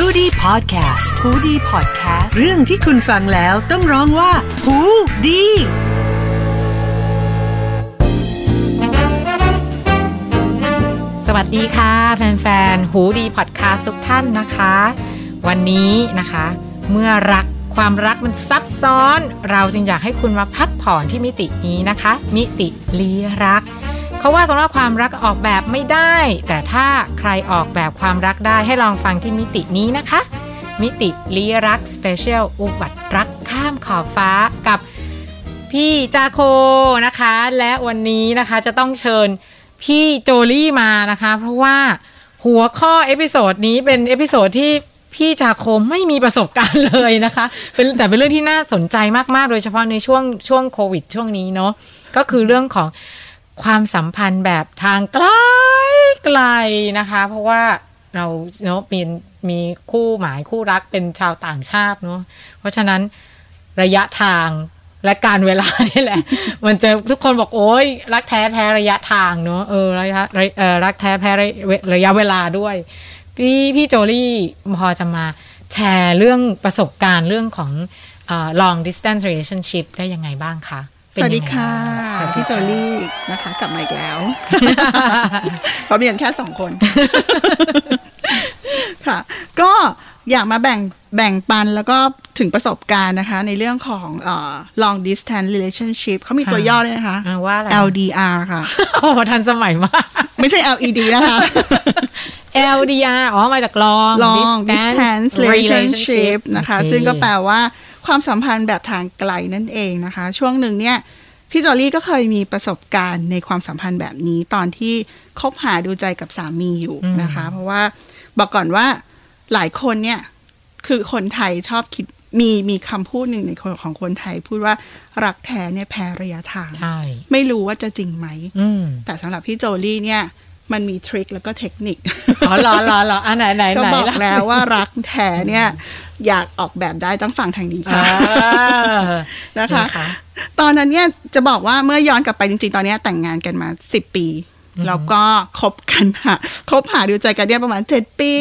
ฮูดี้พอดแคสต์ฮูดี้พอดแคสต์เรื่องที่คุณฟังแล้วต้องร้องว่าฮูดี้สวัสดีค่ะแฟนๆฮูดี้พอดแคสต์ทุกท่านนะคะวันนี้นะคะเมื่อรักความรักมันซับซ้อนเราจึงอยากให้คุณมาพักผ่อนที่มิตินี้นะคะมิติลี้รักเขาว่ากันว่าความรักออกแบบไม่ได้แต่ถ้าใครออกแบบความรักได้ให้ลองฟังที่มิตินี้นะคะมิติลี้รักสเปเชียลอุบัติรักข้ามขอบฟ้ากับพี่จาโคนะคะและวันนี้นะคะจะต้องเชิญพี่โจลี่มานะคะเพราะว่าหัวข้อเอพิโซดนี้เป็นเอพิโซดที่พี่จาโคไม่มีประสบการณ์เลยนะคะแต่เป็นเรื่องที่น่าสนใจมากๆโดยเฉพาะในช่วงโควิดช่วงนี้เนาะก็คือเรื่องของความสัมพันธ์แบบทางไกลไกลนะคะเพราะว่าเราเนาะมีคู่หมายคู่รักเป็นชาวต่างชาติเนาะเพราะฉะนั้นระยะทางและการเวลานี่แหละมันจะทุกคนบอกโอ๊ยรักแท้แพ้ระยะทางเนาะรักแท้แพ้ระยะเวลาด้วยพี่โจลี่พอจะมาแชร์เรื่องประสบการณ์เรื่องของ long distance relationship ได้ยังไงบ้างคะสวัสดีค่ะพี่โจลี่นะคะกลับมาอีกแล้วเพราะมีกันแค่2คนค่ะก็อยากมาแบ่งปันแล้วก็ถึงประสบการณ์นะคะในเรื่องของ long distance relationship เขามีตัวย่อด้วยนะคะ LDR ค่ะโอ้ทันสมัยมากไม่ใช่ LED นะคะ LDR อ๋อมาจาก long distance relationship นะคะซึ่งก็แปลว่าความสัมพันธ์แบบทางไกลนั่นเองนะคะช่วงหนึ่งเนี่ยพี่จอรี่ก็เคยมีประสบการณ์ในความสัมพันธ์แบบนี้ตอนที่คบหาดูใจกับสามีอยู่นะคะเพราะว่าบอกก่อนว่าหลายคนเนี่ยคือคนไทยชอบคิดมีคำพูดหนึ่งในของคนไทยพูดว่ารักแท้เนี่ยแพ้ระยะทางไม่รู้ว่าจะจริงไหมแต่สำหรับพี่จอรี่เนี่ยมันมีทริคแล้วก็เทคนิคอ๋อรออันไหนก็บอกแล้วว่ารักแท้เนี่ยอยากออกแบบได้ต้องฟังทางนี้ค่ะนะคะตอนนั้นเนี่ยจะบอกว่าเมื่อย้อนกลับไปจริงๆตอนนี้แต่งงานกันมา10 ปีแล้วก็คบหาดูใจกันเนี่ยประมาณ7 ปี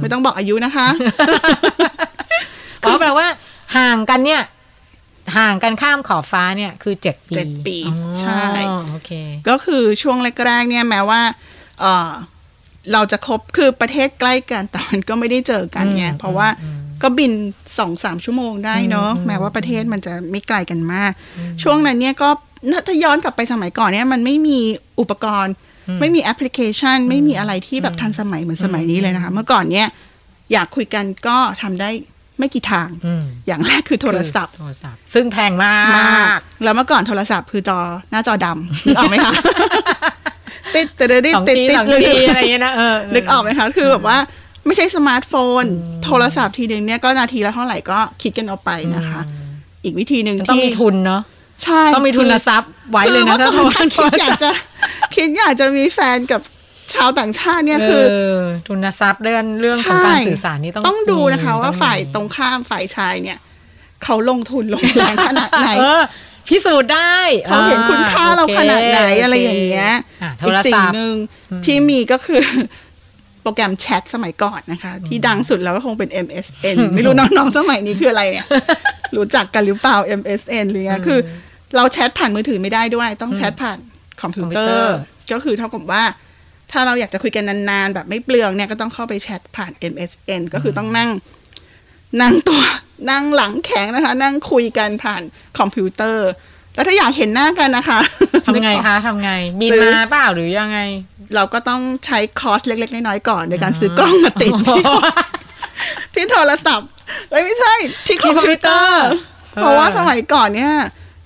ไม่ต้องบอกอายุนะคะก็แปลว่าห่างกันข้ามขอบฟ้าเนี่ยคือ7 ปีใช่โอเคก็คือช่วงแรกๆเนี่ยแม้ว่าเราจะคบคือประเทศใกล้กันแต่มันก็ไม่ได้เจอกันไงเพราะว่าก็บิน 2-3 ชั่วโมงได้เนาะแม้ว่าประเทศมันจะไม่ไกลกันมากช่วงนั้นเนี่ยก็ถ้าย้อนกลับไปสมัยก่อนเนี่ยมันไม่มีอุปกรณ์ไม่มีแอปพลิเคชันไม่มีอะไรที่แบบทันสมัยเหมือนสมัยนี้เลยนะคะเมื่อก่อนเนี่ยอยากคุยกันก็ทำได้ไม่กี่ทางอย่างแรกคือโทรศัพท์ซึ่งแพงมากแล้วเมื่อก่อนโทรศัพท์คือจอหน้าจอดำนึกออกไหมคะติดอะไรเงี้ยนะนึกออกไหมคะคือแบบว่าไม่ใช่สมาร์ทโฟนโทรศัพท์ทีนึงเนี่ยก็นาทีละเท่าไหร่ก็คิดกันเอาไปนะคะอีกวิธีนึงที่ต้องมีทุนเนาะใช่ต้องมีทุนทรัพย์ไว้เลยนะถ้าคิดอยากจะมีแฟนกับชาวต่างชาติเนี่ยคือทุนทรัพย์เรื่องของการสื่อสารนี่ต้องดูนะคะว่าฝ่ายตรงข้ามฝ่ายชายเนี่ยเขาลงทุนลงแรงขนาดไหนพิสูจน์ได้เขาเห็นคุณค่าเราขนาดไหนอะไรอย่างเงี้ยอีกสิ่งนึงที่มีก็คือโปรแกรมแชทสมัยก่อนนะคะที่ดังสุดแล้วก็คงเป็น MSN ไม่รู้น้องๆสมัยนี้คืออะไรเนี่ยรู้จักกันหรือเปล่า MSN หรือไงคือเราแชทผ่านมือถือไม่ได้ด้วยต้องแชทผ่านคอมพิวเตอร์ก็คือเท่ากับว่าถ้าเราอยากจะคุยกันนานๆแบบไม่เปลืองเนี่ยก็ต้องเข้าไปแชทผ่าน MSN ก็คือต้องนั่งหลังแข็งนะคะนั่งคุยกันผ่านคอมพิวเตอร์แล้วถ้าอยากเห็นหน้ากันนะคะทำไงบินมาเปล่าหรือยังไงเราก็ต้องใช้คอสเล็กๆน้อยๆก่อนในการซื้อกล้องมาติดที่โทรศัพท์ไม่ใช่ที่คอมพิวเตอร์เพราะว่าสมัยก่อนเนี่ย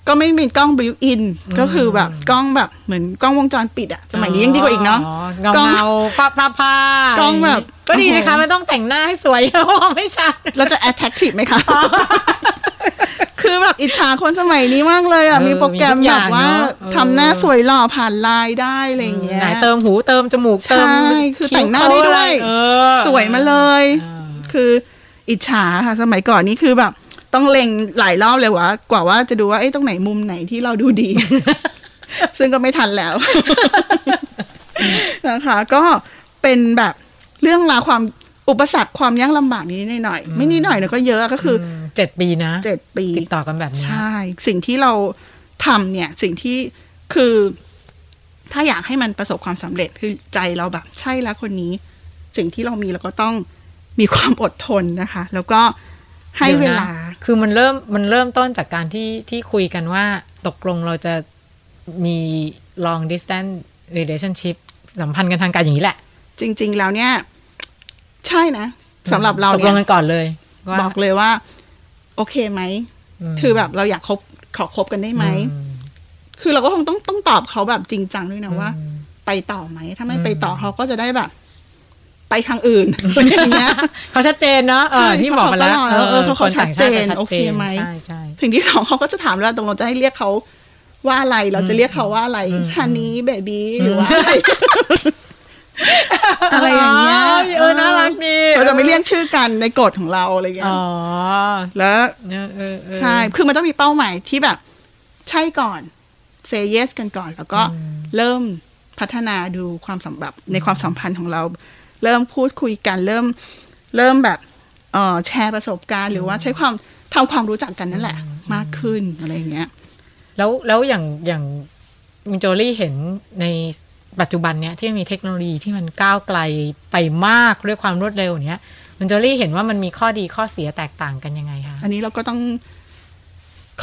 ก็ไม่มีกล้องบิวอินก็คือแบบกล้องแบบเหมือนกล้องวงจรปิดอะสมัยนี้ยังดีกว่าอีกเนาะกล้องกล้องแบบก็ดีนะคะมันต้องแต่งหน้าให้สวยมองไม่ชัดเราจะ attractive ไหมคะคือแบบอิจฉาคนสมัยนี้มากเลยอ่ะมีโปรแกรมแบบว่าทำหน้าสวยหล่อผ่านไลน์ได้อะไรอย่างเงี้ยเติมหูเติมจมูกเติมคือแต่งหน้าได้ด้วยสวยมาเลยคืออิจฉาค่ะสมัยก่อนนี่คือแบบต้องเล็งหลายรอบเลยว่ากว่าว่าจะดูว่าไอ้ตรงไหนมุมไหนที่เราดูดี ซึ่งก็ไม่ทันแล้ว นะคะก็เป็นแบบเรื่องราวความ อุปสรรคความยากลำบากนี้หน่อยๆไม่นิดหน่อยนะก็เยอะก็คือ7 ปีนะ7 ปีติดต่อกันแบบนี้ใช่สิ่งที่เราทำเนี่ยสิ่งที่คือถ้าอยากให้มันประสบความสำเร็จคือใจเราแบบใช่แล้วคนนี้สิ่งที่เรามีเราก็ต้องมีความอดทนนะคะแล้วก็ให้เวลาคือมันเริ่มต้นจากการที่คุยกันว่าตกลงเราจะมี long distance relationship สัมพันธ์กันทางการอย่างนี้แหละจริงๆแล้วเนี่ยใช่นะสำหรับเราเนี่ยตกลงกันก่อนเลยบอกเลยว่าโอเคไหมคือแบบเราอยากคบขอคบกันได้ไหมคือเราก็คงต้องตอบเขาแบบจริงจังด้วยนะว่าไปต่อไหมถ้าไม่ไปต่อเขาก็จะได้แบบไปทางอื่นคนอย่างเงี้ยเขาชัดเจนเนาะที่บอกมาแล้วเขาชัดเจนโอเคไหมถึงที่สองเขาก็จะถามเราตรงเราจะให้เรียกเขาว่าอะไรเราจะเรียกเขาว่าอะไรฮันนี่เบบี้หรือว่าอะไรอย่างเงี้ยน่ารักดีเราจะไม่เรียกชื่อกันในกฎของเราอะไรเงี้ยอ๋อแล้วใช่คือมันต้องมีเป้าหมายที่แบบใช่ก่อนเซย์เยสกันก่อนแล้วก็เริ่มพัฒนาดูความสัมพันธ์ในความสัมพันธ์ของเราเริ่มพูดคุยกันเริ่มแบบแชร์ประสบการณ์หรือว่าใช้ความทำความรู้จักกันนั่นแหละมากขึ้นอะไรอย่างเงี้ยแล้วอย่างมินโจลี่เห็นในปัจจุบันเนี้ยที่มีเทคโนโลยีที่มันก้าวไกลไปมากด้วยความรวดเร็วเนี้ยมินโจลี่เห็นว่ามันมีข้อดีข้อเสียแตกต่างกันยังไงคะอันนี้เราก็ต้อง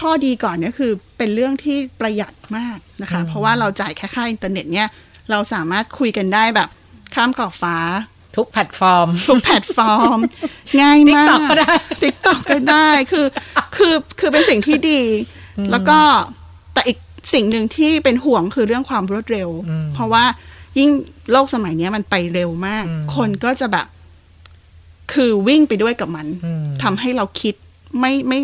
ข้อดีก่อนเนี่ยคือเป็นเรื่องที่ประหยัดมากนะคะเพราะว่าเราจ่ายแค่ค่าอินเทอร์เน็ตเนี้ยเราสามารถคุยกันได้แบบข้ามกรอบฟ้าทุกแพลตฟอร์ม ง่ายมาก TikTok ก็ได้คือเป็นสิ่งที่ดีแล้วก็แต่อีกสิ่งหนึ่งที่เป็นห่วงคือเรื่องความรวดเร็วเพราะว่ายิ่งโลกสมัยนี้มันไปเร็วมากคนก็จะแบบคือวิ่งไปด้วยกับมันทำให้เราคิดไม่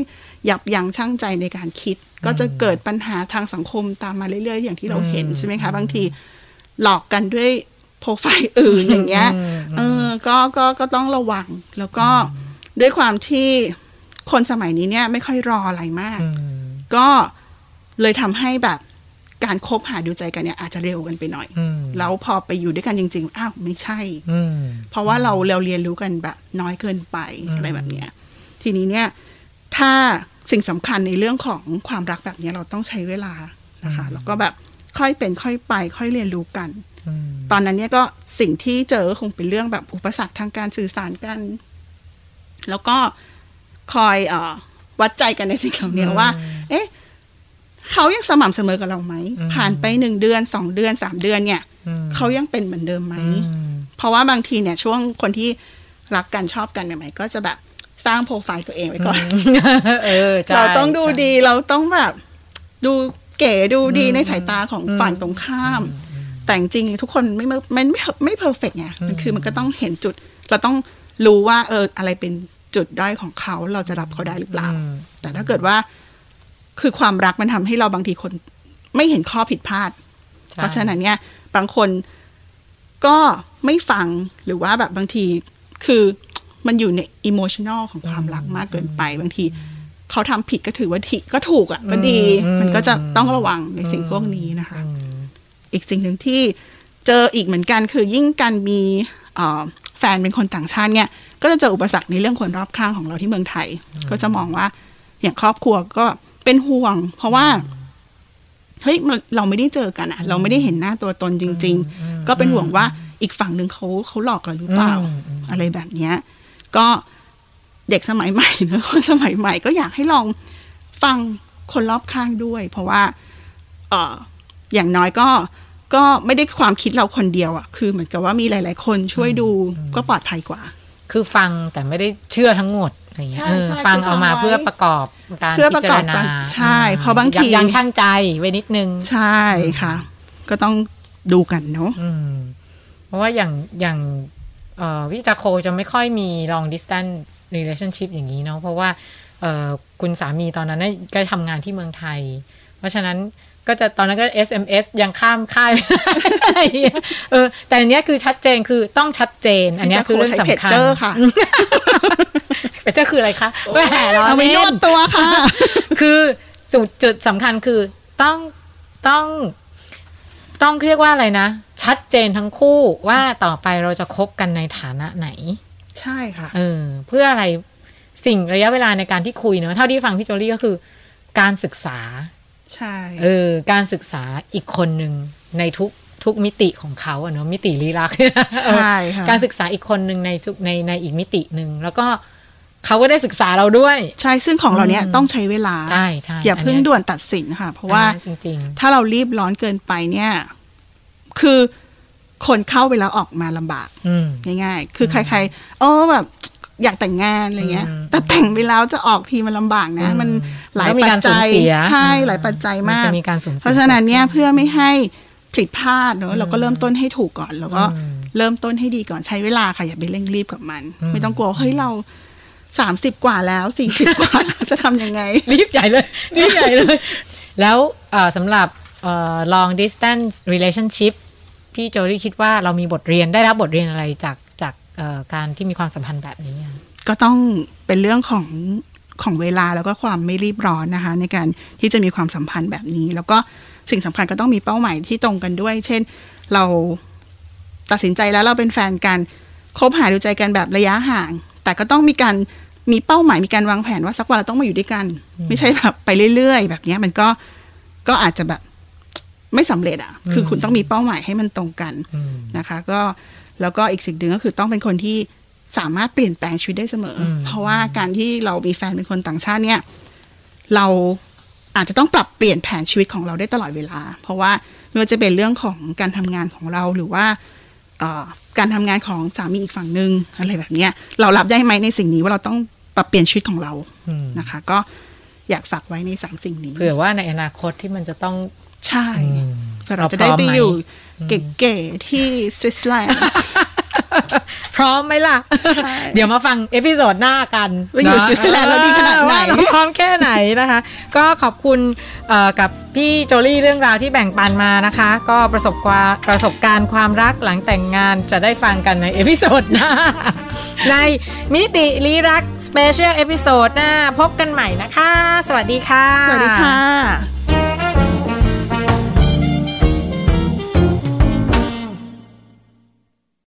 ยับยั้งชั่งใจในการคิดก็จะเกิดปัญหาทางสังคมตามมาเรื่อยๆอย่างที่เราเห็นใช่ไหมคะบางทีหลอกกันด้วยโปรไฟล์อื่นอย่างเงี้ยก็ต้องระวังแล้วก็ด้วยความที่คนสมัยนี้เนี่ยไม่ค่อยรออะไรมากก็เลยทำให้แบบการคบหาดูใจกันเนี่ยอาจจะเร็วกันไปหน่อยแล้วพอไปอยู่ด้วยกันจริงๆอ้าวไม่ใช่เพราะว่าเราเรียนรู้กันแบบน้อยเกินไปอะไรแบบเนี้ยทีนี้เนี่ยถ้าสิ่งสำคัญในเรื่องของความรักแบบนี้เราต้องใช้เวลานะคะแล้วก็แบบค่อยเป็นค่อยไปค่อยเรียนรู้กันตอนนั้นเนี่ยก็สิ่งที่เจอคงเป็นเรื่องแบบอุปสรรคทางการสื่อสารกันแล้วก็คอยวัดใจกันในสิ่งเหล่านี้ว่าเอ๊ะเขายังสม่ำเสมอกับเราไหมผ่านไป1 เดือน2 เดือน3 เดือนเนี่ยเขายังเป็นเหมือนเดิมไหมเพราะว่าบางทีเนี่ยช่วงคนที่รักกันชอบกันใหม่ๆก็จะแบบสร้างโปรไฟล์ตัวเองไว้ก่อน เราต้องดูดีเราต้องแบบดูเก๋ดูดีในสายตาของฝั่งตรงข้ามแต่จริงๆทุกคนไม่เพอร์เฟกต์ไงมันคือมันก็ต้องเห็นจุดเราต้องรู้ว่าอะไรเป็นจุดด้อยของเขาเราจะรับเขาได้หรือเปล่าแต่ถ้าเกิดว่าคือความรักมันทำให้เราบางทีคนไม่เห็นข้อผิดพลาดเพราะฉะนั้นเนี่ยบางคนก็ไม่ฟังหรือว่าแบบบางทีคือมันอยู่ในอิโมชันนอลของความรักมากเกินไปบางทีเขาทำผิดก็ถือว่าก็ถูกอ่ะก็ดีมันก็จะต้องระวังในสิ่งพวกนี้นะคะอีกสิ่งหนึ่งที่เจออีกเหมือนกันคือยิ่งการมีแฟนเป็นคนต่างชาติเนี่ยก็จะเจออุปสรรคในเรื่องคนรอบข้างของเราที่เมืองไทยก็จะมองว่าอย่างครอบครัวก็เป็นห่วงเพราะว่าเฮ้ยเราไม่ได้เจอกันอ่ะเราไม่ได้เห็นหน้าตัวตนจริงๆก็เป็นห่วงว่าอีกฝั่งหนึ่งเขาหลอกเราหรือเปล่าอะไรแบบเนี้ยก็เด็กสมัยใหม่เนอะคนสมัยใหม่ก็อยากให้ลองฟังคนรอบข้างด้วยเพราะว่าอย่างน้อยก็ไม่ได้ความคิดเราคนเดียวอ่ะคือเหมือนกับว่ามีหลายๆคนช่วยดูก็ปลอดภัยกว่าคือฟังแต่ไม่ได้เชื่อทั้งหมดอะไรเงี้ยฟังเอามาเพื่อประกอบการพิจารณาใช่เพราะบางทียังชั่งใจไว้นิดนึงใช่ค่ะก็ต้องดูกันเนาะเพราะว่าอย่างวิจาโคจะไม่ค่อยมี long distance relationship อย่างนี้เนาะเพราะว่าคุณสามีตอนนั้นก็ทำงานที่เมืองไทยเพราะฉะนั้นก็จะตอนนั้นก็ SMS ยังข้ามค่ายแต่อันนี้คือชัดเจนคือต้องชัดเจนอันนี้คือเรื่องสำคัญเพจเจอร์ค่ะเพจเจอร์คืออะไรคะแหวนเราไม่นวดตัวค่ะคือจุดสำคัญคือต้องเรียกว่าอะไรนะชัดเจนทั้งคู่ว่าต่อไปเราจะคบกันในฐานะไหน ใช่ค่ะเพื่ออะไรสิ่งระยะเวลาในการที่คุยเนอะเท่าที่ฟังพี่โจลี่ก็คือการศึกษาใช่การศึกษาอีกคนหนึ่งในทุกมิติของเขาเนอะมิติลี้ลับใช่ค่ะการศึกษาอีกคนหนึ่งในทุกในอีกมิติหนึ่งแล้วก็เขาก็ได้ศึกษาเราด้วยใช่ซึ่งของเราเนี้ยต้องใช้เวลาใช่ใช่อย่าเพิ่งด่วนตัดสินค่ะเพราะว่าจริงๆถ้าเรารีบร้อนเกินไปเนี่ยคือคนเข้าไปแล้วออกมาลำบากง่ายๆคือใครๆโอ้แบบอยากแต่งงานอะไรเงี้ยแต่แต่งไปแล้วจะออกทีมันลำบากนะมันหลายปัจจัยใช่หลายปัจจัยมากเพราะฉะนั้นเนี่ยเพื่อไม่ให้ผิดพลาดเนอะเราก็เริ่มต้นให้ถูกก่อนแล้วก็เริ่มต้นให้ดีก่อนใช้เวลาค่ะอย่าไปเร่งรีบกับมันไม่ต้องกลัวเฮ้ยเรา30กว่าแล้ว40กว่าจะทำยังไงรีบใหญ่เลยรีบใหญ่เลยแล้วสำหรับ long distance relationship พี่โจลี่คิดว่าเรามีบทเรียนได้รับบทเรียนอะไรจากการที่มีความสัมพันธ์แบบนี้ก็ต้องเป็นเรื่องของเวลาแล้วก็ความไม่รีบร้อนนะคะในการที่จะมีความสัมพันธ์แบบนี้แล้วก็สิ่งสำคัญก็ต้องมีเป้าหมายที่ตรงกันด้วยเช่นเราตัดสินใจแล้วเราเป็นแฟนกันคบหาดูใจกันแบบระยะห่างแต่ก็ต้องมีเป้าหมายมีการวางแผนว่าสักวันเราต้องมาอยู่ด้วยกันไม่ใช่แบบไปเรื่อยๆแบบนี้มันก็อาจจะแบบไม่สำเร็จอ่ะคือคุณต้องมีเป้าหมายให้มันตรงกันนะคะก็แล้วก็อีกสิ่งหนึ่งก็คือต้องเป็นคนที่สามารถเปลี่ยนแปลงชีวิตได้เสมอเพราะว่าการที่เรามีแฟนเป็นคนต่างชาติเนี่ยเราอาจจะต้องปรับเปลี่ยนแผนชีวิตของเราได้ตลอดเวลาเพราะว่าไม่ว่าจะเป็นเรื่องของการทำงานของเราหรือว่าการทำงานของสามีอีกฝั่งนึงอะไรแบบนี้เรารับได้ไหมในสิ่งนี้ว่าเราต้องปรับเปลี่ยนชีวิตของเรานะคะก็อยากฝากไว้ในสามสิ่งนี้เผื่อว่าในอนาคตที่มันจะต้องใช่เราจะได้ไปอยู่เก๋ๆที่สวิตเซอร์แลนด์พร้อมไหมล่ะเดี๋ยวมาฟังเอพิโซดหน้ากันว่าอยู่สวิตเซอร์แลนด์เราดีขนาดไหนพร้อมแค่ไหนนะคะก็ขอบคุณกับพี่โจลี่เรื่องราวที่แบ่งปันมานะคะก็ประสบการณ์ความรักหลังแต่งงานจะได้ฟังกันในเอพิโซดหน้าในมิติลี้ลับสเปเชียลเอพิโซดหน้าพบกันใหม่นะคะสวัสดีค่ะสวัสดีค่ะ